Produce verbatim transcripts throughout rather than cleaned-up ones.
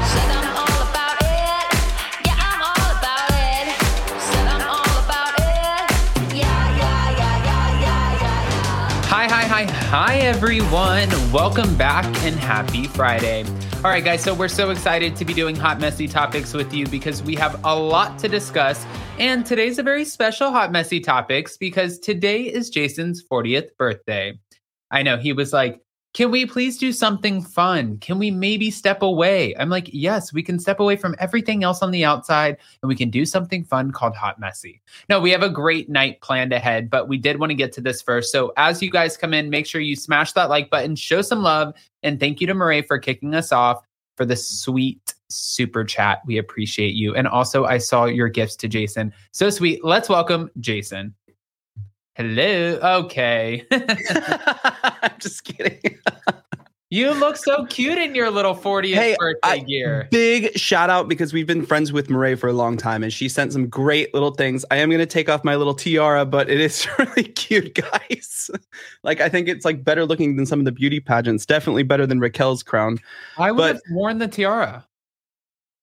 Hi, hi, hi, hi, everyone. Welcome back and happy Friday. All right, guys, so we're so excited to be doing Hot Messy Topics with you because we have a lot to discuss. And today's a very special Hot Messy Topics because today is Jason's fortieth birthday. I know, he was like, can we please do something fun? Can we maybe step away? I'm like, yes, we can step away from everything else on the outside and we can do something fun called Hot Messy. No, we have a great night planned ahead, but we did want to get to this first. So as you guys come in, make sure you smash that like button, show some love, and thank you to Murray for kicking us off for the sweet super chat. We appreciate you. And also, I saw your gifts to Jason. So sweet. Let's welcome Jason. Hello. Okay. I'm just kidding. You look so cute in your little fortieth hey, birthday I, year. Big shout out because we've been friends with Marae for a long time and she sent some great little things. I am going to take off my little tiara, but it is really cute, guys. Like, I think it's like better looking than some of the beauty pageants. Definitely better than Raquel's crown. I would but, have worn the tiara.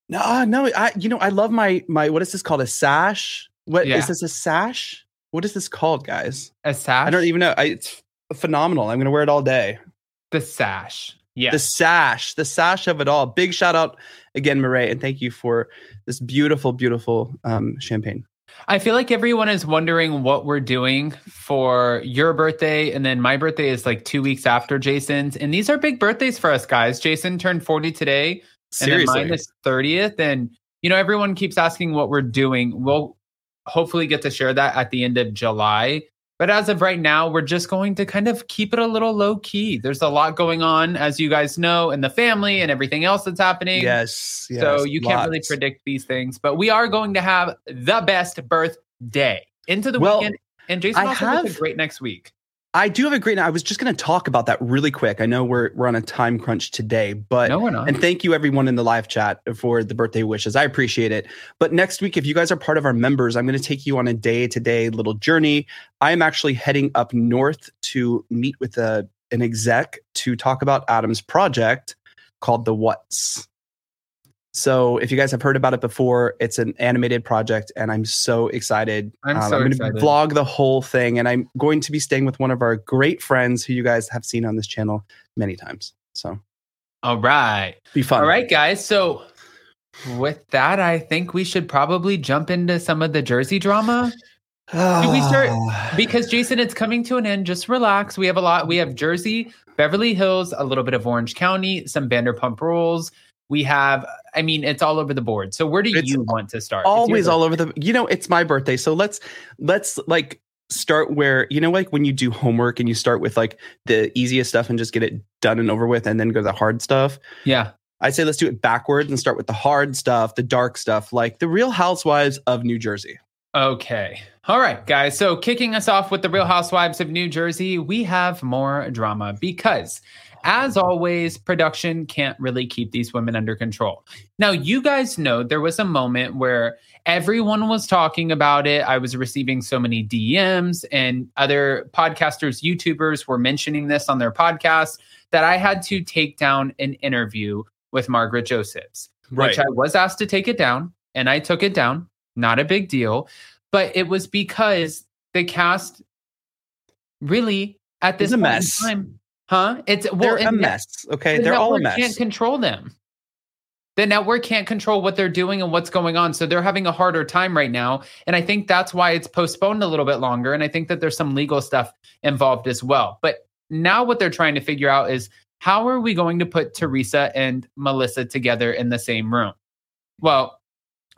No, no. I, you know, I love my, my, what is this called? A sash? What yeah. is this? A sash? What is this called, guys? A sash? I don't even know. I, it's phenomenal. I'm going to wear it all day. The sash. Yeah. The sash. The sash of it all. Big shout out again, Marae, and thank you for this beautiful, beautiful um, champagne. I feel like everyone is wondering what we're doing for your birthday. And then my birthday is like two weeks after Jason's. And these are big birthdays for us, guys. Jason turned forty today. Seriously. And then mine is thirtieth. And, you know, everyone keeps asking what we're doing. Well, hopefully get to share that at the end of July. But as of right now, we're just going to kind of keep it a little low key. There's a lot going on, as you guys know, in the family and everything else that's happening. Yes. yes so you lots. can't really predict these things, but we are going to have the best birthday into the well, weekend. And Jason also has a great next week. I do have a great night. I was just going to talk about that really quick. I know we're we're on a time crunch today, but no, we're not. And thank you everyone in the live chat for the birthday wishes. I appreciate it. But next week, if you guys are part of our members, I'm going to take you on a day-to-day little journey. I am actually heading up north to meet with a an exec to talk about Adam's project called The What's. So if you guys have heard about it before, it's an animated project and I'm so excited. I'm, um, so I'm going to vlog the whole thing and I'm going to be staying with one of our great friends who you guys have seen on this channel many times. So. All right. Be fun. All right, guys. So with that, I think we should probably jump into some of the Jersey drama. Do we start? Because Jason, it's coming to an end. Just relax. We have a lot. We have Jersey, Beverly Hills, a little bit of Orange County, some Vanderpump Rules. We have, I mean, it's all over the board. So where do it's you want to start? Always all over the, you know, it's my birthday. So let's, let's like start where, you know, like when you do homework and you start with like the easiest stuff and just get it done and over with and then go to the hard stuff. Yeah. I say, let's do it backwards and start with the hard stuff, the dark stuff, like the Real Housewives of New Jersey. Okay. All right, guys. So kicking us off with the Real Housewives of New Jersey, we have more drama because as always, production can't really keep these women under control. Now, you guys know there was a moment where everyone was talking about it. I was receiving so many D Ms and other podcasters, YouTubers were mentioning this on their podcasts that I had to take down an interview with Margaret Josephs, right. which I was asked to take it down and I took it down. Not a big deal, but it was because the cast really at this it's a mess. time, huh? It's well, they're a mess. Okay, the they're all a mess. Can't control them. The network can't control what they're doing and what's going on, so they're having a harder time right now. And I think that's why it's postponed a little bit longer. And I think that there's some legal stuff involved as well. But now what they're trying to figure out is how are we going to put Teresa and Melissa together in the same room? Well,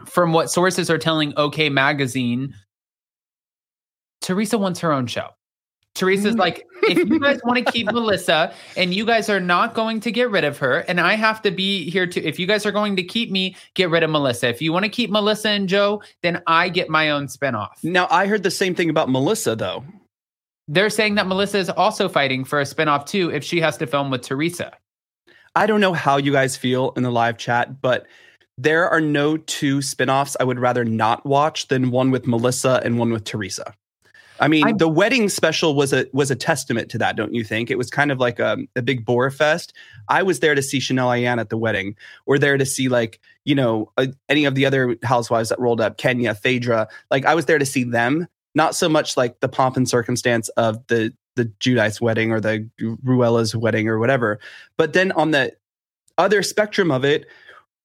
from what sources are telling OK Magazine, Teresa wants her own show. Teresa's like, if you guys want to keep Melissa and you guys are not going to get rid of her, and I have to be here too. If you guys are going to keep me, get rid of Melissa. If you want to keep Melissa and Joe, then I get my own spinoff. Now, I heard the same thing about Melissa, though. They're saying that Melissa is also fighting for a spinoff, too, if she has to film with Teresa. I don't know how you guys feel in the live chat, but there are no two spinoffs I would rather not watch than one with Melissa and one with Teresa. I mean, I'm, the wedding special was a was a testament to that, don't you think? It was kind of like a, a big bore fest. I was there to see Chanel Ayan at the wedding, or there to see, like, you know, uh, any of the other housewives that rolled up, Kenya, Phaedra. Like, I was there to see them, not so much like the pomp and circumstance of the the Giudice wedding or the Ruelas wedding or whatever. But then on the other spectrum of it,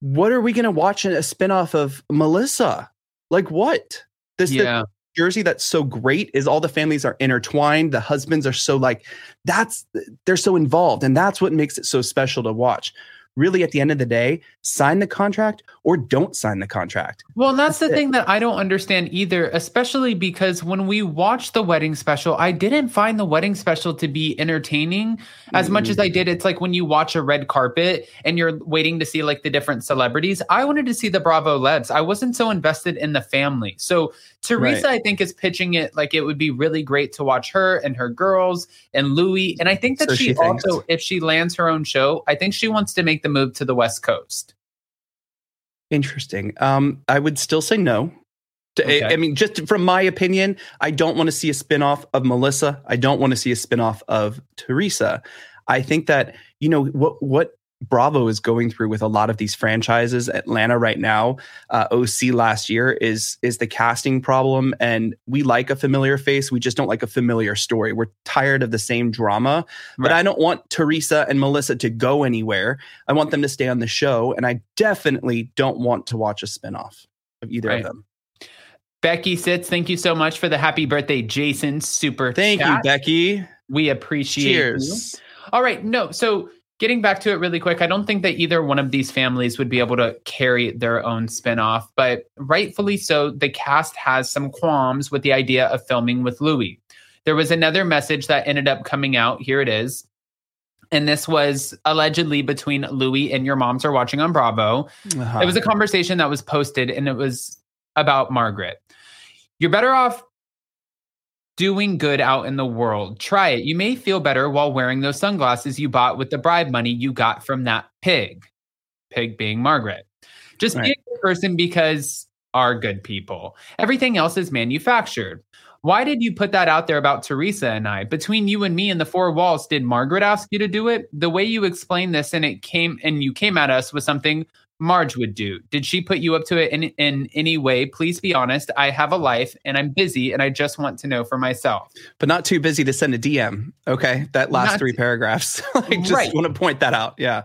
what are we going to watch in a spinoff of Melissa? Like, what? This yeah. The, Jersey that's so great is all the families are intertwined. The husbands are so like that's they're so involved, and that's what makes it so special to watch. Really, at the end of the day, sign the contract or don't sign the contract. Well, that's, that's the it. thing that I don't understand either, especially because when we watched the wedding special, I didn't find the wedding special to be entertaining as mm. much as I did. It's like when you watch a red carpet and you're waiting to see like the different celebrities. I wanted to see the Bravo Lebs. I wasn't so invested in the family. So Teresa, right. I think, is pitching it like it would be really great to watch her and her girls and Louis. And I think that so she, she also, if she lands her own show, I think she wants to make the move to the West Coast. Interesting. Um, I would still say no. To, okay. I, I mean, just from my opinion, I don't want to see a spinoff of Melissa. I don't want to see a spinoff of Teresa. I think that, you know, what what Bravo is going through with a lot of these franchises, Atlanta right now, uh, O C last year, is is the casting problem. And we like a familiar face. We just don't like a familiar story. We're tired of the same drama. Right. But I don't want Teresa and Melissa to go anywhere. I want them to stay on the show. And I definitely don't want to watch a spinoff of either right. of them. Becky Sitz, thank you so much for the happy birthday, Jason. Super Thank chat. you, Becky. We appreciate Cheers. you. All right. No, so... Getting back to it really quick, I don't think that either one of these families would be able to carry their own spinoff, but rightfully so, the cast has some qualms with the idea of filming with Louis. There was another message that ended up coming out. Here it is. And this was allegedly between Louis and Your Moms Are Watching on Bravo. Uh-huh. It was a conversation that was posted, and it was about Margaret. You're better off doing good out in the world. Try it. You may feel better while wearing those sunglasses you bought with the bribe money you got from that pig. Pig being Margaret. Just right. be a good person because are good people. Everything else is manufactured. Why did you put that out there about Teresa and I? Between you and me and the four walls, did Margaret ask you to do it? The way you explained this and it came and you came at us with something Marge would do. Did she put you up to it in, in any way? Please be honest. I have a life and I'm busy and I just want to know for myself. But not too busy to send a D M. Okay. That last not, three paragraphs. I just right. want to point that out. Yeah.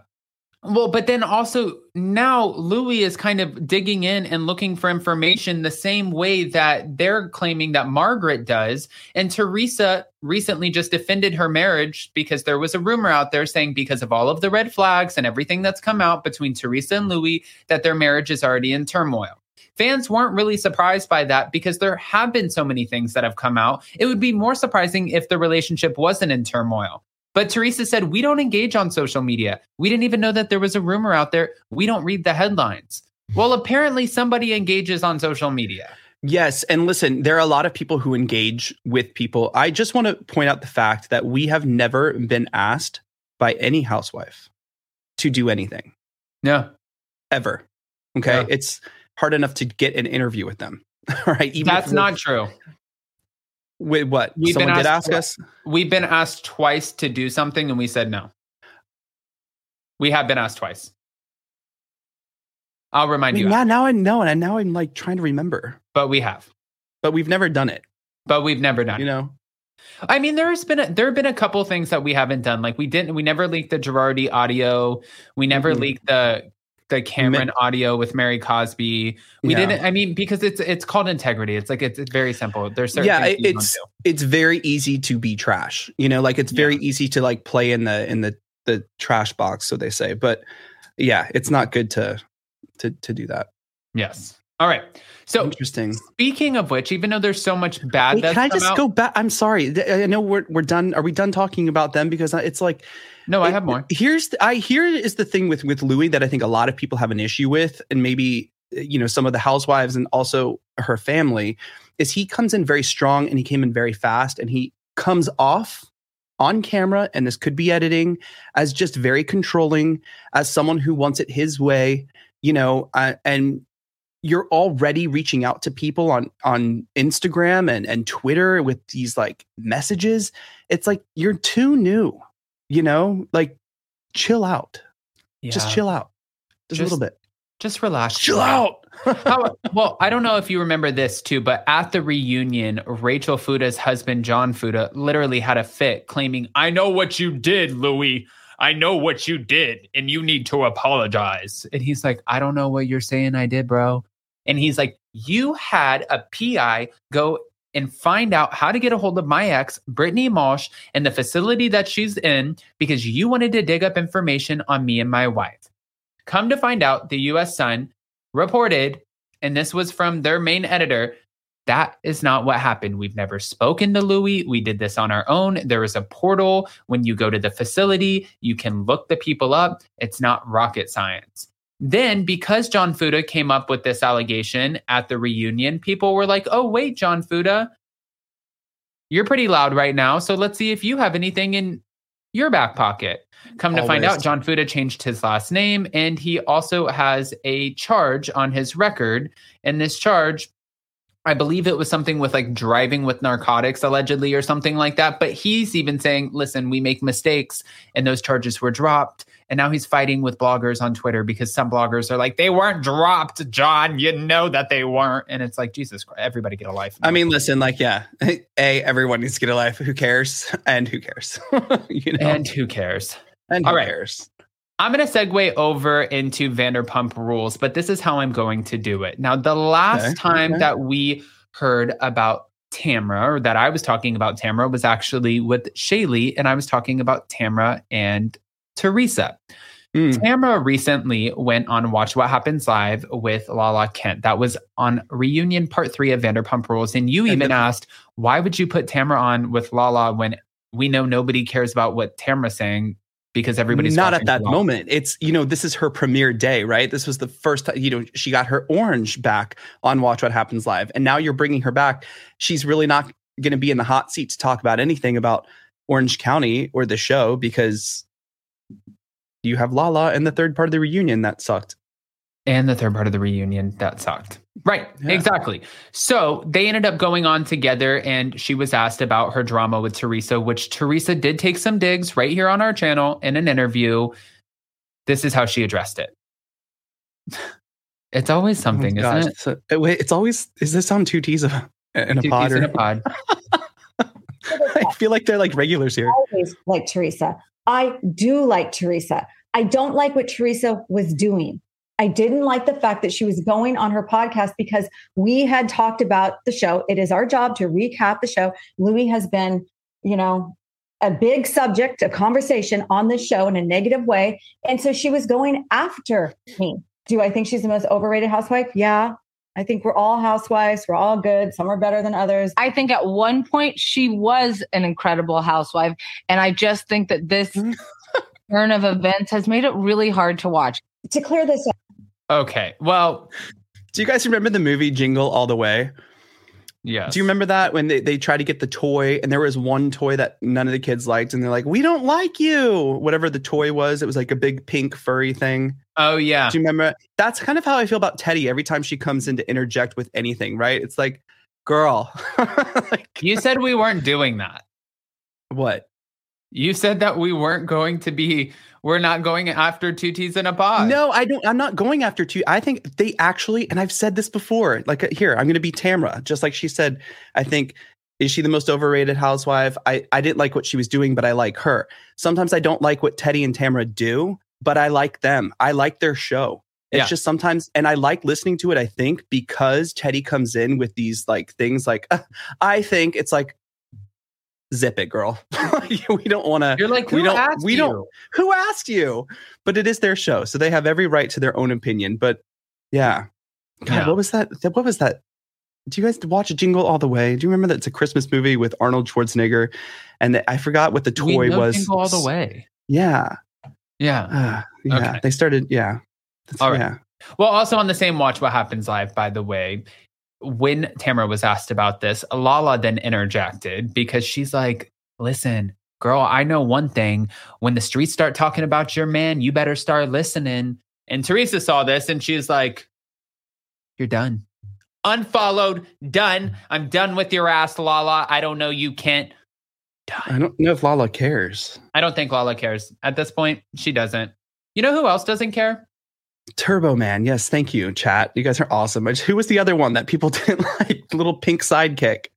Well, but then also now Louis is kind of digging in and looking for information the same way that they're claiming that Margaret does. And Teresa recently just defended her marriage because there was a rumor out there saying because of all of the red flags and everything that's come out between Teresa and Louis that their marriage is already in turmoil. Fans weren't really surprised by that because there have been so many things that have come out. It would be more surprising if the relationship wasn't in turmoil. But Teresa said, we don't engage on social media. We didn't even know that there was a rumor out there. We don't read the headlines. Well, apparently somebody engages on social media. Yes. And listen, there are a lot of people who engage with people. I just want to point out the fact that we have never been asked by any housewife to do anything. Yeah. Ever. Okay. Yeah. It's hard enough to get an interview with them. All right. Even That's not true. Wait, what? We've Someone been asked, did ask us? We've been asked twice to do something and we said no. We have been asked twice. I'll remind I mean, you. Yeah, now I know. And now I'm like trying to remember. But we have. But we've never done it. But we've never done you it. You know? I mean, there's been a, there have been a couple things that we haven't done. Like we didn't, we never leaked the Girardi audio. We never mm-hmm. leaked the the Cameron Mid- audio with Mary Cosby. We yeah. didn't. I mean, because it's it's called integrity. It's like it's, it's very simple. There's certain yeah, things it's it's very easy to be trash. You know, like it's very yeah. easy to like play in the in the the trash box, so they say. But yeah, it's not good to to to do that. Yes. All right. So interesting. Speaking of which, even though there's so much bad, Wait, that's can I just out, go back? I'm sorry. I know we're we're done. Are we done talking about them? Because it's like, no, I it, have more. Here's the, I here is the thing with with Louis that I think a lot of people have an issue with, and maybe you know some of the housewives and also her family, is he comes in very strong and he came in very fast and he comes off on camera, and this could be editing, as just very controlling, as someone who wants it his way, you know, uh, and. You're already reaching out to people on, on Instagram and, and Twitter with these like messages. It's like, you're too new, you know, like chill out, yeah. just chill out just, just a little bit. Just relax. Chill out. How, well, I don't know if you remember this too, but at the reunion, Rachel Fuda's husband, John Fuda, literally had a fit claiming, I know what you did, Louis. I know what you did and you need to apologize. And he's like, I don't know what you're saying I did, bro. And he's like, you had a P I go and find out how to get a hold of my ex, Brittany Mosh, and the facility that she's in because you wanted to dig up information on me and my wife. Come to find out, the U S Sun reported, and this was from their main editor, that is not what happened. We've never spoken to Louis. We did this on our own. There is a portal. When you go to the facility, you can look the people up. It's not rocket science. Then, because John Fuda came up with this allegation at the reunion, people were like, oh, wait, John Fuda, you're pretty loud right now, so let's see if you have anything in your back pocket. Come Always. to find out, John Fuda changed his last name, and he also has a charge on his record. And this charge, I believe it was something with like driving with narcotics, allegedly, or something like that. But he's even saying, listen, we make mistakes, and those charges were dropped. And now he's fighting with bloggers on Twitter because some bloggers are like, they weren't dropped, John. You know that they weren't. And it's like, Jesus Christ, everybody get a life. I mean, listen, like, yeah, A, everyone needs to get a life. Who cares? And who cares? you know? And who cares? And who All right. cares? I'm going to segue over into Vanderpump Rules, but this is how I'm going to do it. Now, the last okay, time okay. that we heard about Tamra, or that I was talking about Tamra, was actually with Shaylee, and I was talking about Tamra and Teresa. Mm. Tamra recently went on Watch What Happens Live with Lala Kent. That was on reunion part three of Vanderpump Rules. And you even and the- asked, why would you put Tamra on with Lala when we know nobody cares about what Tamra's saying? Because everybody's not at that moment. It's, you know, this is her premiere day, right? This was the first time, you know, she got her orange back on Watch What Happens Live. And now you're bringing her back. She's really not going to be in the hot seat to talk about anything about Orange County or the show because you have Lala and the third part of the reunion that sucked. And the third part of the reunion that sucked. Right, yeah. Exactly. So they ended up going on together, and she was asked about her drama with Teresa, which Teresa did take some digs right here on our channel in an interview. This is how she addressed it. It's always something, oh isn't it? So, wait, it's always, is this on two T's in a two pod? Two T's in a pod. I feel like they're like regulars here. I always like Teresa. I do like Teresa. I don't like what Teresa was doing. I didn't like the fact that she was going on her podcast because we had talked about the show. It is our job to recap the show. Louis has been, you know, a big subject of conversation on this show in a negative way. And so she was going after me. Do I think she's the most overrated housewife? Yeah. I think we're all housewives. We're all good. Some are better than others. I think at one point she was an incredible housewife. And I just think that this turn of events has made it really hard to watch. To clear this up. Okay, well, do you guys remember the movie Jingle All the Way? Yes. Do you remember that when they, they tried to get the toy and there was one toy that none of the kids liked and they're like, we don't like you. Whatever the toy was, it was like a big pink furry thing. Oh, yeah. Do you remember? That's kind of how I feel about Teddy every time she comes in to interject with anything, right? It's like, girl. Like, you said we weren't doing that. What? You said that we weren't going to be, we're not going after two T's in a pod. No, I don't. I'm not going after two. I think they actually, and I've said this before, like here, I'm going to be Tamra. Just like she said, I think, is she the most overrated housewife? I, I didn't like what she was doing, but I like her. Sometimes I don't like what Teddy and Tamra do, but I like them. I like their show. It's yeah. just sometimes, and I like listening to it, I think, because Teddy comes in with these like things like, uh, I think it's like, zip it, girl. We don't want to. You're like, who we don't, asked we don't, you? Who asked you? But it is their show, so they have every right to their own opinion. But yeah, God, yeah. what was that? What was that? Do you guys watch Jingle All the Way? Do you remember that? It's a Christmas movie with Arnold Schwarzenegger, and the, I forgot what the toy we know was. Jingle All the Way. Yeah, yeah, uh, yeah. Okay. They started. Yeah. That's, All right. Yeah. Well, also on the same Watch What Happens Live, by the way. When Tamra was asked about this, Lala then interjected because she's like, listen, girl, I know one thing. When the streets start talking about your man, you better start listening. And Teresa saw this and she's like, you're done. Unfollowed. Done. I'm done with your ass, Lala. I don't know. You can't. Done. I don't know if Lala cares. I don't think Lala cares. At this point, she doesn't. You know who else doesn't care? Turbo Man. Yes, thank you, chat. You guys are awesome. Who was the other one that people didn't like? Little pink sidekick.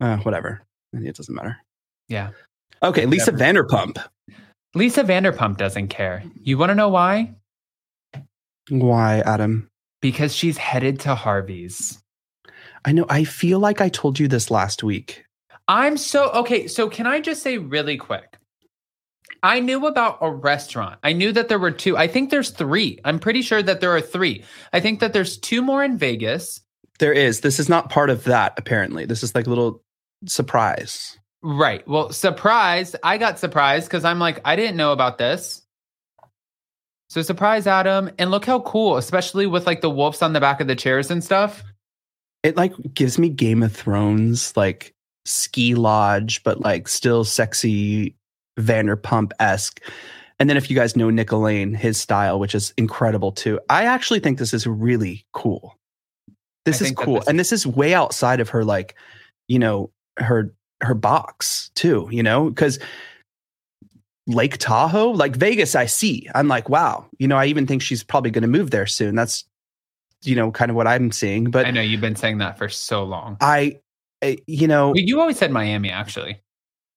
Uh, whatever. It doesn't matter. Yeah. Okay, Lisa whatever. Vanderpump. Lisa Vanderpump doesn't care. You want to know why? Why, Adam? Because she's headed to Harvey's. I know. I feel like I told you this last week. I'm so... Okay, so can I just say really quick? I knew about a restaurant. I knew that there were two. I think there's three. I'm pretty sure that there are three. I think that there's two more in Vegas. There is. This is not part of that, apparently. This is like a little surprise. Right. Well, surprise. I got surprised because I'm like, I didn't know about this. So surprise, Adam. And look how cool, especially with like the wolves on the back of the chairs and stuff. It like gives me Game of Thrones, like ski lodge, but like still sexy Vanderpump-esque. And then if you guys know Nick Lane, his style, which is incredible too. I actually think this is really cool. This I is cool. This and this is way outside of her, like, you know, her, her box too, you know, because Lake Tahoe, like Vegas, I see, I'm like, wow, you know, I even think she's probably going to move there soon. That's, you know, kind of what I'm seeing, but I know you've been saying that for so long. I, I you know, you always said Miami actually.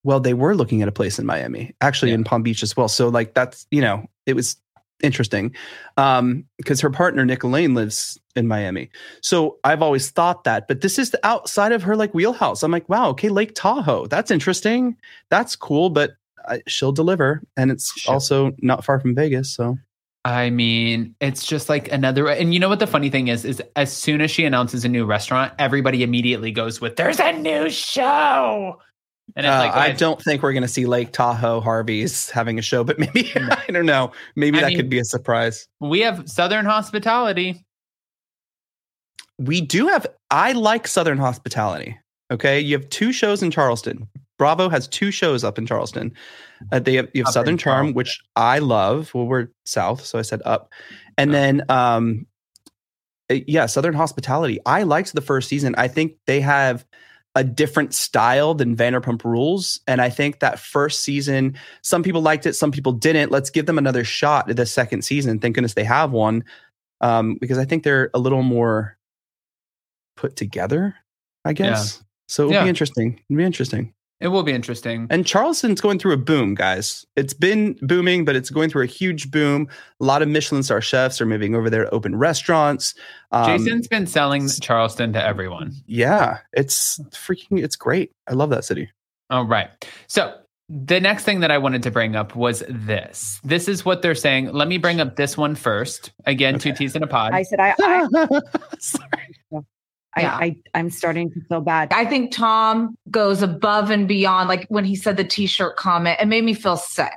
Well, they were looking at a place in Miami, actually yeah. in Palm Beach as well. So like that's, you know, it was interesting um, because her partner, Nick Lane, lives in Miami. So I've always thought that. But this is the outside of her like wheelhouse. I'm like, wow, OK, Lake Tahoe. That's interesting. That's cool. But I, she'll deliver. And it's sure. also not far from Vegas. So, I mean, it's just like another. And you know what the funny thing is, is as soon as she announces a new restaurant, everybody immediately goes with there's a new show. And it's uh, like, I don't think we're going to see Lake Tahoe Harvey's having a show, but maybe, I don't know, maybe I that mean, could be a surprise. We have Southern Hospitality. We do have, I like Southern Hospitality. Okay. You have two shows in Charleston. Bravo has two shows up in Charleston. Uh, they have, you have up Southern Charm, Charleston. Which I love. Well, we're South, so I said up. And oh. then, um, yeah, Southern Hospitality. I liked the first season. I think they have a different style than Vanderpump Rules. And I think that first season, some people liked it, some people didn't. Let's give them another shot at the second season. Thank goodness they have one. Um, because I think they're a little more put together, I guess. Yeah. So it'll yeah. be interesting. It'll be interesting. It will be interesting. And Charleston's going through a boom, guys. It's been booming, but it's going through a huge boom. A lot of Michelin star chefs are moving over there to open restaurants. Um, Jason's been selling Charleston to everyone. Yeah, it's freaking, it's great. I love that city. All right. So the next thing that I wanted to bring up was this. This is what they're saying. Let me bring up this one first. Again, okay. Two T's in a pod. I said, I... I sorry. I, yeah. I, I'm starting to feel bad. I think Tom goes above and beyond. Like when he said the t-shirt comment, it made me feel sick.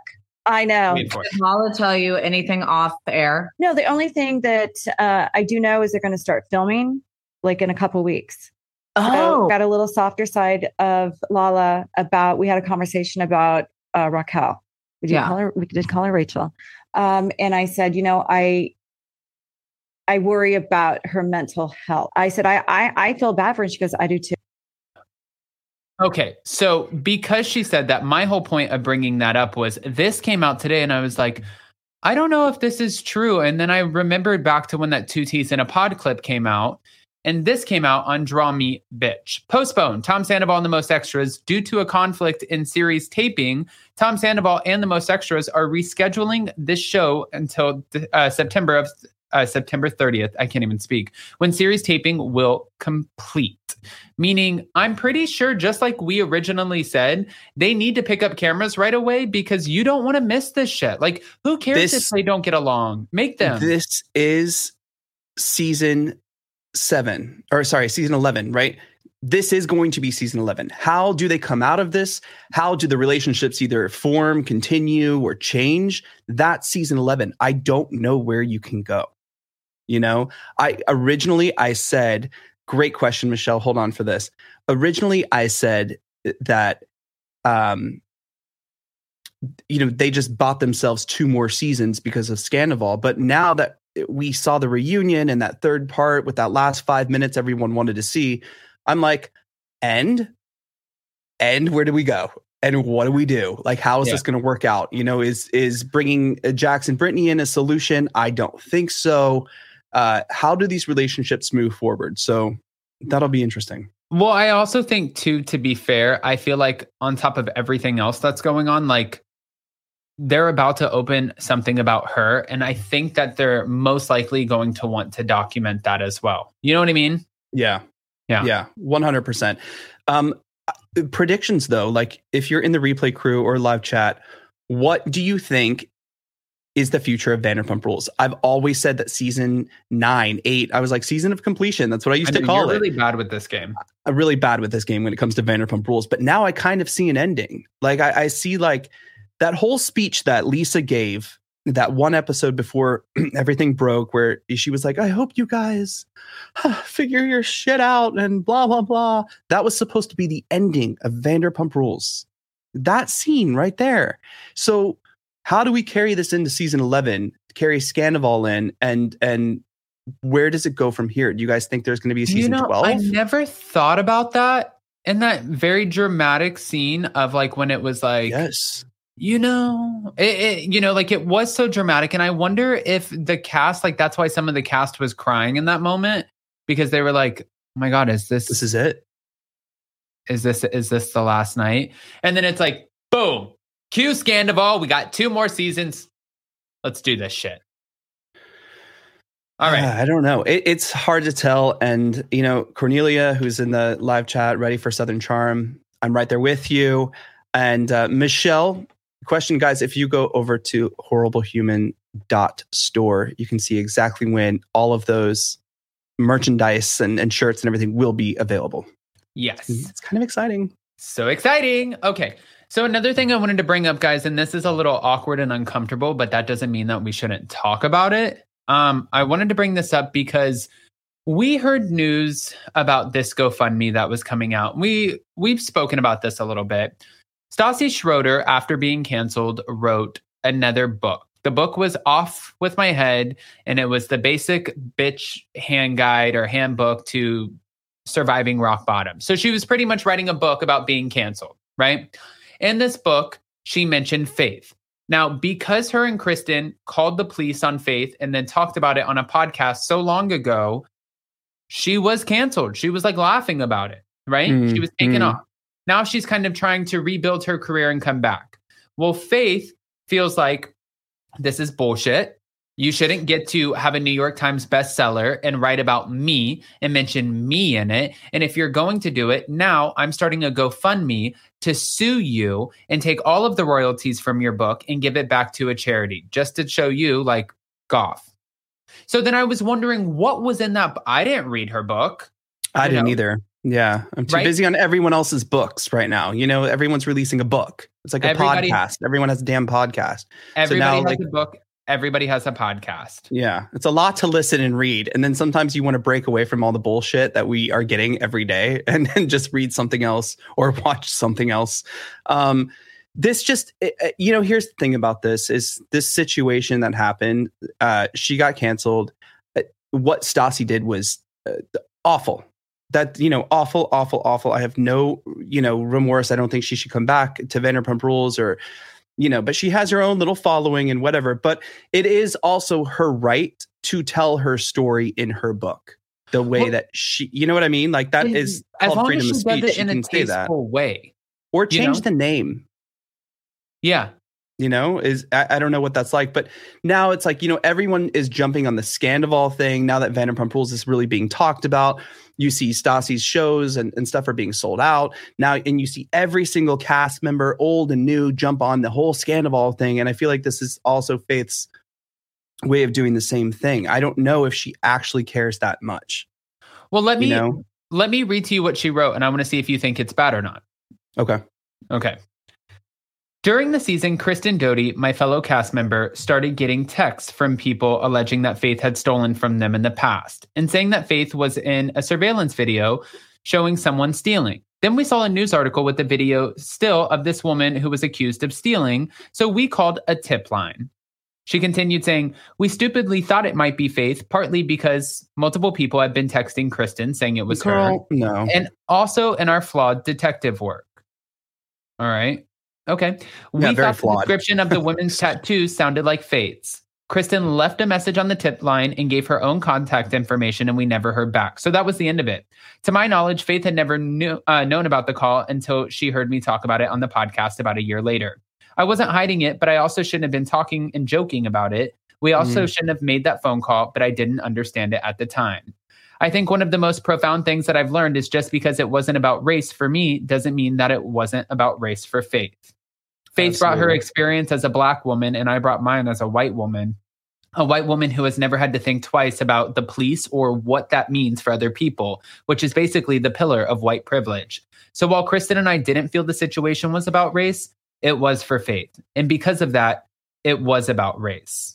I know. Did Lala tell you anything off the air? No, the only thing that uh, I do know is they're going to start filming like in a couple weeks. Oh. So got a little softer side of Lala about, we had a conversation about uh, Raquel. We did, yeah. call her, we did call her Rachel. Um, and I said, you know, I, I worry about her mental health. I said, I, I, I feel bad for her. And she goes, I do too. Okay. So because she said that, my whole point of bringing that up was this came out today and I was like, I don't know if this is true. And then I remembered back to when that Two T's in a Pod clip came out. And this came out on Draw Me Bitch. Postponed. Tom Sandoval and The Most Extras. Due to a conflict in series taping, Tom Sandoval and The Most Extras are rescheduling this show until uh, September of uh, September thirtieth. I can't even speak. When series taping will complete. Meaning, I'm pretty sure, just like we originally said, they need to pick up cameras right away because you don't want to miss this shit. Like, who cares this, if they don't get along? Make them. This is season seven or sorry, season eleven, right? This is going to be season eleven. How do they come out of this? How do the relationships either form, continue, or change? That's season eleven. I don't know where you can go. You know, I originally I said, great question, Michelle. Hold on for this. Originally, I said that, um, you know, they just bought themselves two more seasons because of Sandoval. But now that we saw the reunion and that third part with that last five minutes everyone wanted to see, I'm like, and, and where do we go? And what do we do? Like, how is yeah. this going to work out? You know, is, is bringing Jackson Brittany in a solution? I don't think so. Uh, how do these relationships move forward? So that'll be interesting. Well, I also think too, to be fair, I feel like on top of everything else that's going on, like, they're about to open something about her. And I think that they're most likely going to want to document that as well. You know what I mean? Yeah. Yeah. Yeah. one hundred percent. Um, predictions though, like if you're in the replay crew or live chat, what do you think is the future of Vanderpump Rules? I've always said that season nine, eight, I was like season of completion. That's what I used I mean, to call you're it. You're really bad with this game. I'm really bad with this game when it comes to Vanderpump Rules, but now I kind of see an ending. Like I, I see like, that whole speech that Lisa gave, that one episode before everything broke, where she was like, I hope you guys huh, figure your shit out and blah, blah, blah. That was supposed to be the ending of Vanderpump Rules. That scene right there. So how do we carry this into season eleven, carry Sandoval in, and and where does it go from here? Do you guys think there's going to be a season you know, twelve? I never thought about that. And that very dramatic scene of like when it was like... Yes. You know, it, it, you know, like it was so dramatic. And I wonder if the cast, like that's why some of the cast was crying in that moment, because they were like, oh my God, is this, this is it? Is this, is this the last night? And then it's like, boom, cue Sandoval. We got two more seasons. Let's do this shit. All right. Uh, I don't know. It, it's hard to tell. And, you know, Cornelia, who's in the live chat, ready for Southern Charm. I'm right there with you. And uh, Michelle, question, guys, if you go over to horrible human dot store, you can see exactly when all of those merchandise and, and shirts and everything will be available. Yes. It's kind of exciting. So exciting. Okay. So another thing I wanted to bring up, guys, and this is a little awkward and uncomfortable, but that doesn't mean that we shouldn't talk about it. Um, I wanted to bring this up because we heard news about this GoFundMe that was coming out. We, we've spoken about this a little bit. Stassi Schroeder, after being canceled, wrote another book. The book was Off With My Head, and it was the basic bitch hand guide or handbook to surviving rock bottom. So she was pretty much writing a book about being canceled, right? In this book, she mentioned Faith. Now, because her and Kristen called the police on Faith and then talked about it on a podcast so long ago, she was canceled. She was like laughing about it, right? Mm, she was taken mm. off. Now she's kind of trying to rebuild her career and come back. Well, Faith feels like this is bullshit. You shouldn't get to have a New York Times bestseller and write about me and mention me in it. And if you're going to do it, now I'm starting a GoFundMe to sue you and take all of the royalties from your book and give it back to a charity just to show you like goth. So then I was wondering what was in that. B- I didn't read her book. I, I didn't know. either. Yeah, I'm too right? busy on everyone else's books right now. You know, everyone's releasing a book. It's like a Everybody, podcast. Everyone has a damn podcast. Everybody so now, has like, a book. everybody has a podcast. Yeah. It's a lot to listen and read. And then sometimes you want to break away from all the bullshit that we are getting every day and then just read something else or watch something else. Um, this just, it, you know, here's the thing about this is this situation that happened. Uh, she got canceled. What Stassi did was uh, awful. That, you know, awful, awful, awful. I have no, you know, remorse. I don't think she should come back to Vanderpump Rules or, you know, but she has her own little following and whatever. But it is also her right to tell her story in her book the way well, that she, you know what I mean? Like that it, is called freedom of speech. She can say that way or change you know? the name. Yeah. You know, is I, I don't know what that's like, but now it's like, you know, everyone is jumping on the Scandival thing. Now that Vanderpump Rules is really being talked about, you see Stassi's shows and, and stuff are being sold out now. And you see every single cast member, old and new, jump on the whole Scandival thing. And I feel like this is also Faith's way of doing the same thing. I don't know if she actually cares that much. Well, let me, you know? let me read to you what she wrote. And I want to see if you think it's bad or not. Okay. Okay. During the season, Kristen Doute, my fellow cast member, started getting texts from people alleging that Faith had stolen from them in the past and saying that Faith was in a surveillance video showing someone stealing. Then we saw a news article with the video still of this woman who was accused of stealing, so we called a tip line. She continued saying, we stupidly thought it might be Faith, partly because multiple people had been texting Kristen saying it was Girl, her, no. and also in our flawed detective work. All right. Okay. We yeah, thought the description of the women's tattoos sounded like Faith's. Kristen left a message on the tip line and gave her own contact information, and we never heard back. So that was the end of it. To my knowledge, Faith had never knew, uh, known about the call until she heard me talk about it on the podcast about a year later. I wasn't hiding it, but I also shouldn't have been talking and joking about it. We also mm. shouldn't have made that phone call, but I didn't understand it at the time. I think one of the most profound things that I've learned is just because it wasn't about race for me doesn't mean that it wasn't about race for Faith. Faith Absolutely. Brought her experience as a black woman, and I brought mine as a white woman, a white woman who has never had to think twice about the police or what that means for other people, which is basically the pillar of white privilege. So while Kristen and I didn't feel the situation was about race, it was for Faith. And because of that, it was about race.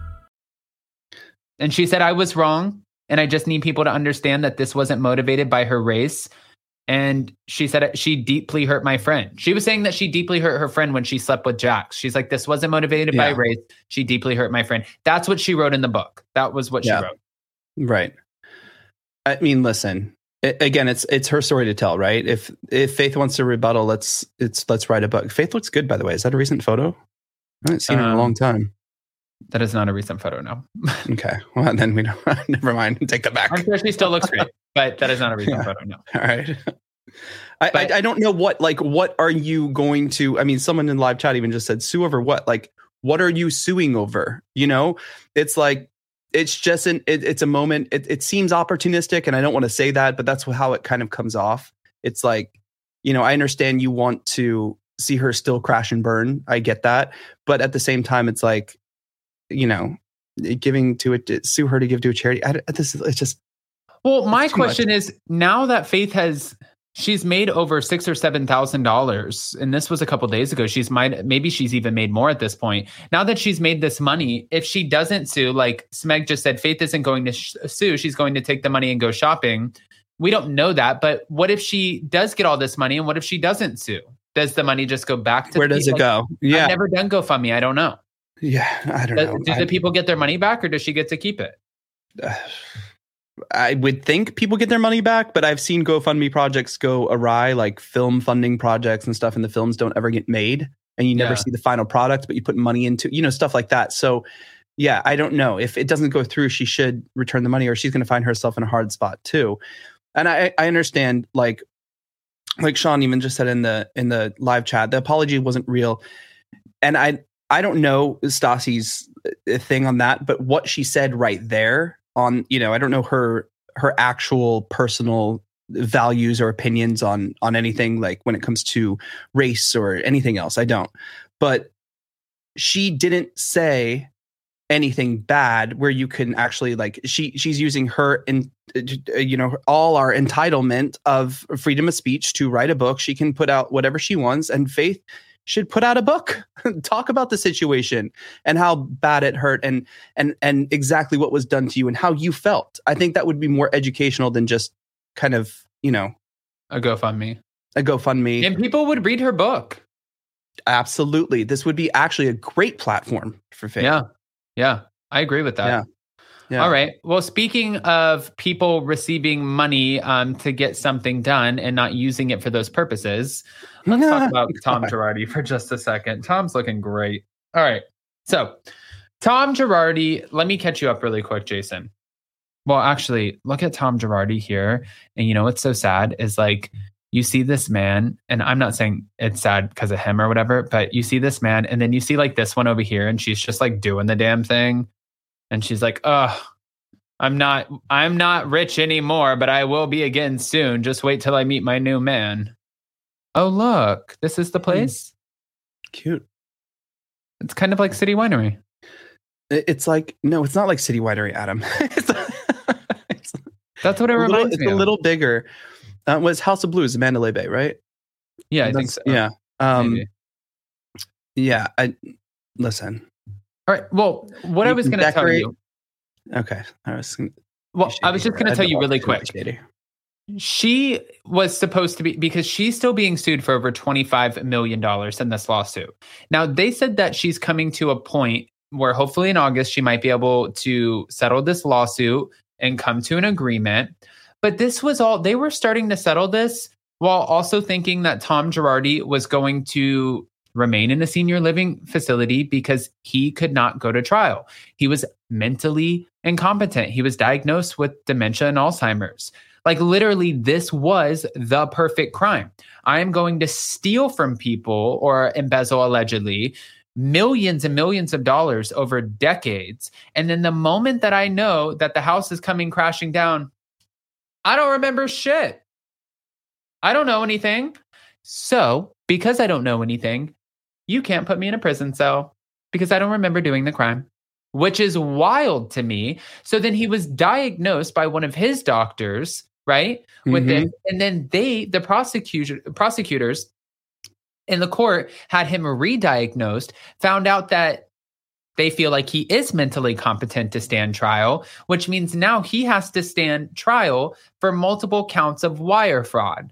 And she said, I was wrong, and I just need people to understand that this wasn't motivated by her race. And she said she deeply hurt my friend. She was saying that she deeply hurt her friend when she slept with Jax. She's like, this wasn't motivated yeah. by race. She deeply hurt my friend. That's what she wrote in the book. That was what yeah. she wrote. Right. I mean, listen, it, again, it's it's her story to tell, right? If if Faith wants to rebuttal, let's it's let's write a book. Faith looks good, by the way. Is that a recent photo? I haven't seen um, her in a long time. That is not a recent photo, no. Okay. Well, then we don't. Never mind. Take that back. I'm sure she still looks great, but that is not a recent yeah. photo, no. All right. I, but, I I don't know what, like, what are you going to, I mean, someone in live chat even just said, sue over what? Like, what are you suing over? You know, it's like, it's just an, it, it's a moment. It, it seems opportunistic, and I don't want to say that, but that's how it kind of comes off. It's like, you know, I understand you want to see her still crash and burn. I get that. But at the same time, it's like, you know, giving to it, sue her to give to a charity. I, this is, it's just. Well, my question much. is now that Faith has, she's made over six or seven thousand dollars, and this was a couple days ago. She's might maybe she's even made more at this point. Now that she's made this money, if she doesn't sue, like Smeg just said, Faith isn't going to sh- sue. She's going to take the money and go shopping. We don't know that, but what if she does get all this money, and what if she doesn't sue? Does the money just go back to? Where does it like, go? Yeah, I've never done GoFundMe. I don't know. Yeah, I don't know. Do the people get their money back, or does she get to keep it? Uh, I would think people get their money back, but I've seen GoFundMe projects go awry, like film funding projects and stuff, and the films don't ever get made, and you never yeah. see the final product, but you put money into, you know, stuff like that. So, yeah, I don't know. If it doesn't go through, she should return the money, or she's going to find herself in a hard spot too. And I, I understand, like, like Sean even just said in the in the live chat, the apology wasn't real, and I. I don't know Stassi's thing on that, but what she said right there on, you know, I don't know her her actual personal values or opinions on on anything, like when it comes to race or anything else. I don't. But she didn't say anything bad where you can actually, like, she she's using her, in you know, all our entitlement of freedom of speech to write a book. She can put out whatever she wants, and Faith should put out a book, talk about the situation and how bad it hurt, and and and exactly what was done to you and how you felt. I think that would be more educational than just kind of, you know, a GoFundMe. A GoFundMe. And people would read her book. Absolutely. This would be actually a great platform for Faith. Yeah. Yeah, I agree with that. Yeah. Yeah. All right. Well, speaking of people receiving money um, to get something done and not using it for those purposes, let's talk about Tom Girardi for just a second. Tom's looking great. All right. So, Tom Girardi, let me catch you up really quick, Jason. Well, actually, look at Tom Girardi here. And you know what's so sad is, like, you see this man, and I'm not saying it's sad because of him or whatever, but you see this man, and then you see, like, this one over here, and she's just, like, doing the damn thing. And she's like, oh, I'm not, I'm not rich anymore, but I will be again soon. Just wait till I meet my new man. Oh, look, this is the place. Cute. It's kind of like City Winery. It's like, no, it's not like City Winery, Adam. it's, it's, That's what it reminds little, me It's of. A little bigger. Uh, was House of Blues in Mandalay Bay, right? Yeah, I That's, think so. Yeah. Um, yeah, I listen. All right. Well, what you I was going to tell you. Okay. I was gonna, Well, I was just going to tell you really quick. Shady. She was supposed to be, because she's still being sued for over twenty-five million dollars in this lawsuit. Now, they said that she's coming to a point where hopefully in August she might be able to settle this lawsuit and come to an agreement. But this was all, they were starting to settle this while also thinking that Tom Girardi was going to remain in a senior living facility because he could not go to trial. He was mentally incompetent. He was diagnosed with dementia and Alzheimer's. Like, literally, this was the perfect crime. I am going to steal from people or embezzle, allegedly, millions and millions of dollars over decades. And then the moment that I know that the house is coming crashing down, I don't remember shit. I don't know anything. So, because I don't know anything, you can't put me in a prison cell because I don't remember doing the crime, which is wild to me. So then he was diagnosed by one of his doctors, right? With mm-hmm. this, and then they, the prosecutor, prosecutors in the court had him re-diagnosed, found out that they feel like he is mentally competent to stand trial, which means now he has to stand trial for multiple counts of wire fraud.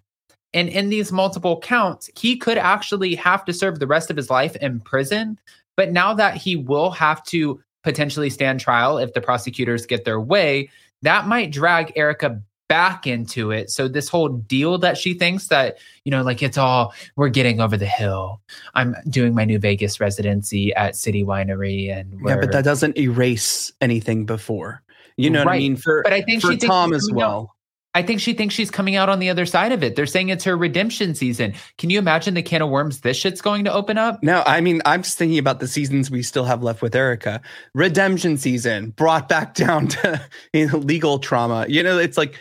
And in these multiple counts, he could actually have to serve the rest of his life in prison. But now that he will have to potentially stand trial if the prosecutors get their way, that might drag Erica back into it. So this whole deal that she thinks that, you know, like, it's all, we're getting over the hill. I'm doing my new Vegas residency at City Winery. And we're... Yeah, but that doesn't erase anything before. You know right. what I mean? For, but I think for she Tom thinks, as well. Know, I think she thinks she's coming out on the other side of it. They're saying it's her redemption season. Can you imagine the can of worms this shit's going to open up? No, I mean, I'm just thinking about the seasons we still have left with Erica. Redemption season brought back down to, you know, legal trauma. You know, it's like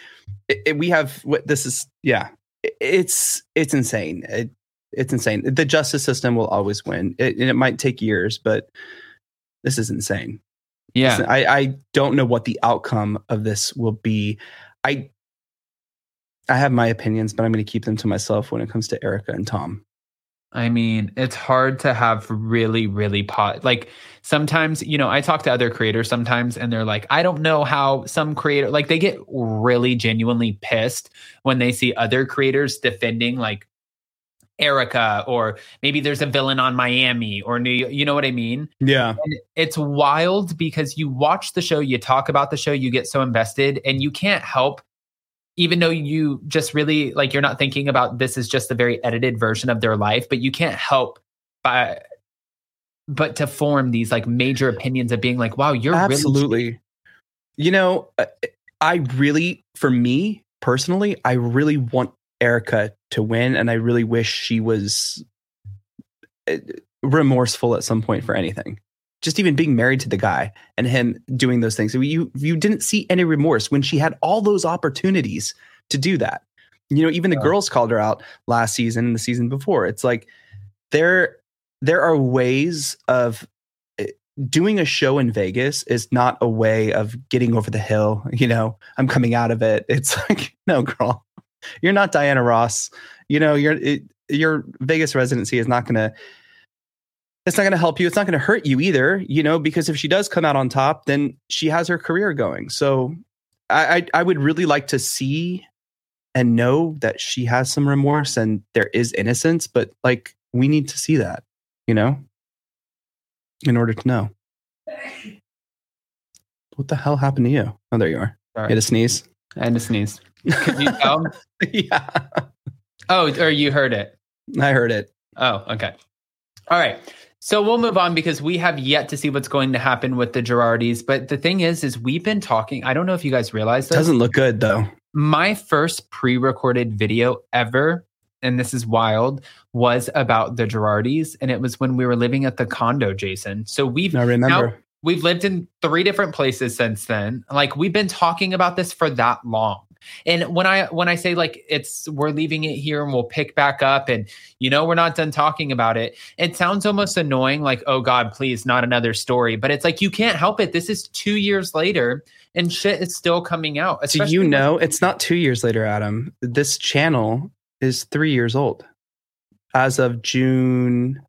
it, it, we have what this is. Yeah, it, it's it's insane. It, it's insane. The justice system will always win. It, and it might take years, but this is insane. Yeah, I, I don't know what the outcome of this will be. I. I have my opinions, but I'm going to keep them to myself when it comes to Erica and Tom. I mean, it's hard to have really, really pot. Like, sometimes, you know, I talk to other creators sometimes and they're like, I don't know how some creator, like, they get really genuinely pissed when they see other creators defending, like, Erica, or maybe there's a villain on Miami or New York. You know what I mean? Yeah. And it's wild because you watch the show, you talk about the show, you get so invested, and you can't help, even though you just really, like, you're not thinking about this is just the very edited version of their life, but you can't help by, but to form these, like, major opinions of being like, wow, you're absolutely, really... you know, I really, for me personally, I really want Erica to win. And I really wish she was remorseful at some point for anything. Just even being married to the guy and him doing those things. You, you didn't see any remorse when she had all those opportunities to do that. You know, even the yeah. girls called her out last season and the season before. It's like there, there are ways of doing a show in Vegas is not a way of getting over the hill. You know, I'm coming out of it. It's like, no, girl, you're not Diana Ross. You know, your your Vegas residency is not going to. It's not going to help you. It's not going to hurt you either, you know, because if she does come out on top, then she has her career going. So I, I, I would really like to see and know that she has some remorse and there is innocence, but like we need to see that, you know, in order to know. What the hell happened to you? Oh, there you are. Sorry. You had a sneeze. I had a sneeze. Could you tell? Yeah. Oh, or you heard it. I heard it. Oh, okay. All right. So we'll move on because we have yet to see what's going to happen with the Girardis. But the thing is, is we've been talking. I don't know if you guys realize this. Doesn't look good, though. My first pre-recorded video ever, and this is wild, was about the Girardis. And it was when we were living at the condo, Jason. So we've I remember. Now, we've lived in three different places since then. Like, we've been talking about this for that long. And when I when I say like it's we're leaving it here and we'll pick back up and, you know, we're not done talking about it. It sounds almost annoying, like, oh, God, please, not another story. But it's like you can't help it. This is two years later and shit is still coming out. Do you know when- it's not two years later, Adam? This channel is three years old as of June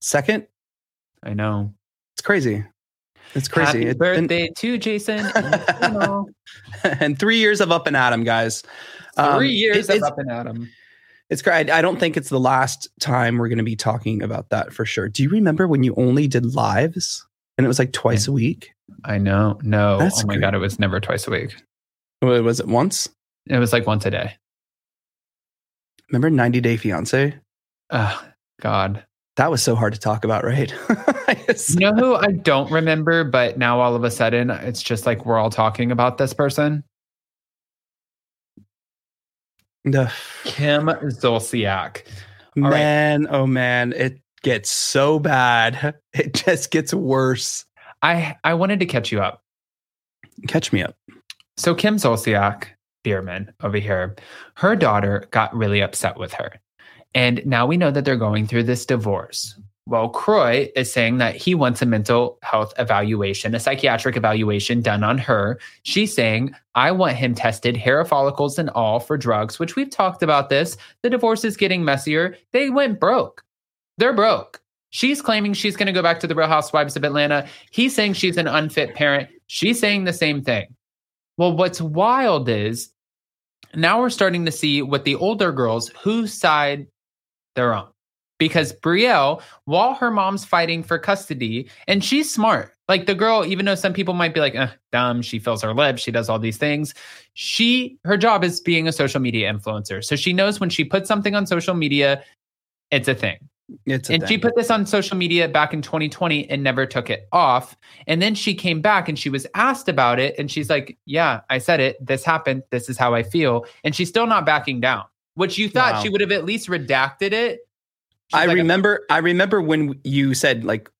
second. I know. It's crazy. It's crazy. Happy it's birthday been... to Jason. And three years of Up and Adam, guys. Um, three years it, of Up and Adam. It's great. I don't think it's the last time we're going to be talking about that for sure. Do you remember when you only did lives and it was like twice yeah. a week? I know. No. That's oh my great. God. It was never twice a week. What, was it once? It was like once a day. Remember ninety Day Fiancé? Oh, God. That was so hard to talk about, right? You know who I don't remember, but now all of a sudden it's just like we're all talking about this person? No. Kim Zolciak. All man, right. oh man, it gets so bad. It just gets worse. I, I wanted to catch you up. Catch me up. So Kim Zolciak, Bierman over here, her daughter got really upset with her. And now we know that they're going through this divorce. Well, Croy is saying that he wants a mental health evaluation, a psychiatric evaluation done on her. She's saying, I want him tested, hair follicles and all, for drugs, which we've talked about this. The divorce is getting messier. They went broke. They're broke. She's claiming she's going to go back to the Real Housewives of Atlanta. He's saying she's an unfit parent. She's saying the same thing. Well, what's wild is now we're starting to see with the older girls whose side they're on. Because Brielle, while her mom's fighting for custody, and she's smart, like the girl, even though some people might be like, eh, dumb, she fills her lips, she does all these things. She, her job is being a social media influencer. So she knows when she puts something on social media, it's a thing. It's a and thing. She put this on social media back in twenty twenty and never took it off. And then she came back and she was asked about it. And she's like, yeah, I said it. This happened. This is how I feel. And she's still not backing down, which you thought wow. she would have at least redacted it. She's I like, remember I remember when you said, like,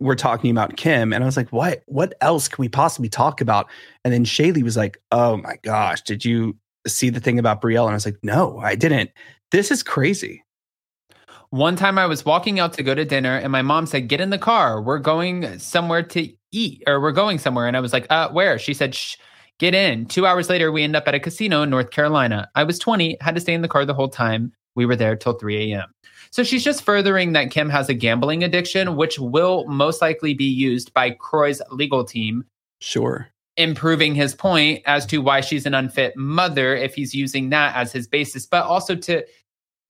we're talking about Kim, and I was like, what what else can we possibly talk about? And then Shaylee was like, oh my gosh, did you see the thing about Brielle? And I was like, no, I didn't. This is crazy. One time I was walking out to go to dinner and my mom said, get in the car. We're going somewhere to eat or we're going somewhere. And I was like, uh, where? She said, shh. Get in. Two hours later, we end up at a casino in North Carolina. I was twenty, had to stay in the car the whole time. We were there till three a.m. So she's just furthering that Kim has a gambling addiction, which will most likely be used by Croy's legal team. Sure. Improving his point as to why she's an unfit mother if he's using that as his basis. But also to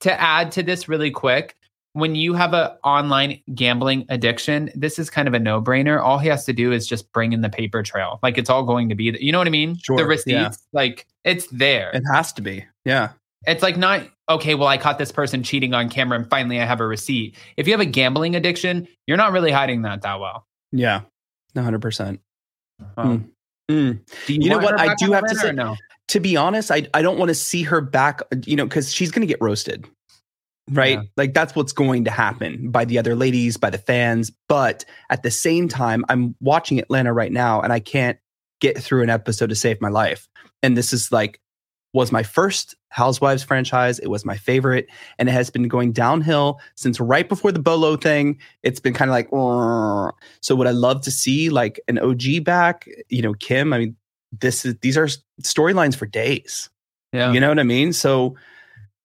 to add to this really quick, when you have an online gambling addiction, this is kind of a no-brainer. All he has to do is just bring in the paper trail. Like, it's all going to be, you know what I mean? Sure, the receipts, yeah. Like, it's there. It has to be, yeah. It's like not, okay, well, I caught this person cheating on camera and finally I have a receipt. If you have a gambling addiction, you're not really hiding that that well. Yeah, one hundred percent. Wow. Mm. Mm. Do you you know what? I do have to say, no? To be honest, I, I don't want to see her back, you know, because she's going to get roasted. right? Yeah. Like that's what's going to happen by the other ladies, by the fans. But at the same time, I'm watching Atlanta right now and I can't get through an episode to save my life. And this is like, was my first Housewives franchise. It was my favorite. And it has been going downhill since right before the Bolo thing. It's been kind of like, Rrr. So would I love to see like an O G back, you know, Kim? I mean, this is, these are storylines for days. Yeah. You know what I mean? So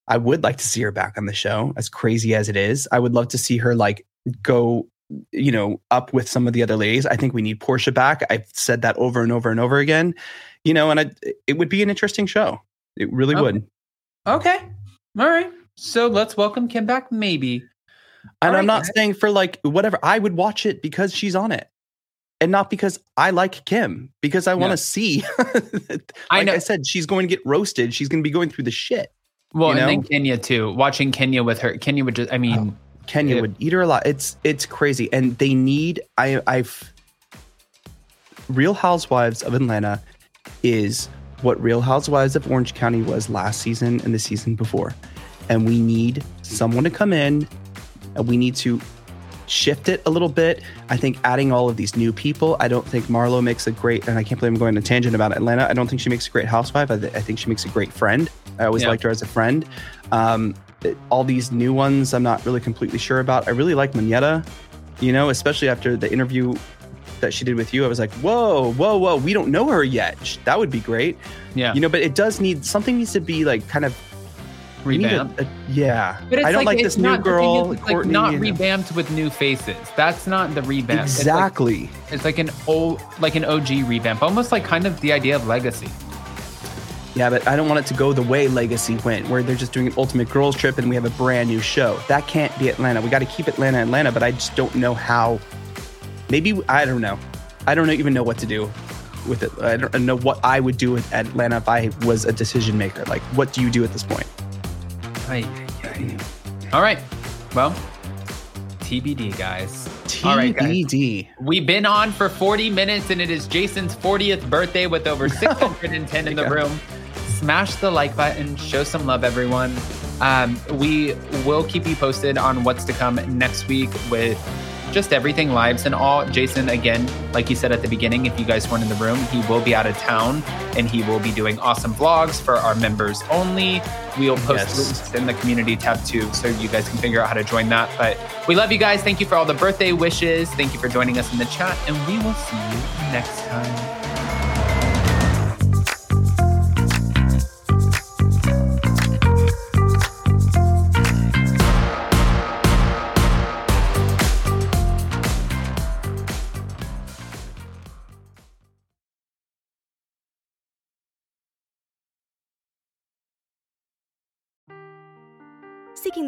I would like to see her back on the show, as crazy as it is. I would love to see her like go, you know, up with some of the other ladies. I think we need Portia back. I've said that over and over and over again, you know, and I, it would be an interesting show. It really okay. would. Okay. All right. So let's welcome Kim back, maybe. And right, I'm not guys. saying for like whatever. I would watch it because she's on it and not because I like Kim, because I want to no. see. Like I, know. I said, she's going to get roasted. She's going to be going through the shit. Well, you know? And then Kenya too. Watching Kenya with her. Kenya would just, I mean. Oh, Kenya it, would eat her alive. It's, it's crazy. And they need, I, I've. Real Housewives of Atlanta is what Real Housewives of Orange County was last season and the season before. And we need someone to come in and we need to shift it a little bit. I think adding all of these new people, I don't think Marlo makes a great, and I can't believe I'm going on a tangent about Atlanta. I don't think she makes a great housewife. I, th- I think she makes a great friend. I always yeah. liked her as a friend. Um, all these new ones, I'm not really completely sure about. I really like Mineta, you know, especially after the interview that she did with you. I was like, whoa, whoa, whoa. We don't know her yet. That would be great. Yeah. You know, but it does need, something needs to be like kind of revamped. A, a, yeah. But it's I don't like, like this not, new girl. It's Courtney, like not revamped know. with new faces. That's not the revamp. Exactly. It's like, it's like an old, like an O G revamp, almost like kind of the idea of Legacy. Yeah, but I don't want it to go the way Legacy went, where they're just doing an Ultimate Girls Trip and we have a brand new show. That can't be Atlanta. We got to keep Atlanta, Atlanta, but I just don't know how. Maybe, I don't know. I don't even know what to do with it. I don't know what I would do with Atlanta if I was a decision maker. Like, what do you do at this point? Aye, aye, aye. All right. Well, T B D, guys. T B D. All right, guys. We've been on for forty minutes, and it is Jason's fortieth birthday with over six hundred ten in the room. Smash the like button. Show some love, everyone. Um, we will keep you posted on what's to come next week with just everything, lives and all. Jason, again, like he said at the beginning, if you guys weren't in the room, he will be out of town and he will be doing awesome vlogs for our members only. We'll post yes. links in the community tab too, so you guys can figure out how to join that. But we love you guys. Thank you for all the birthday wishes. Thank you for joining us in the chat, and we will see you next time. Seeking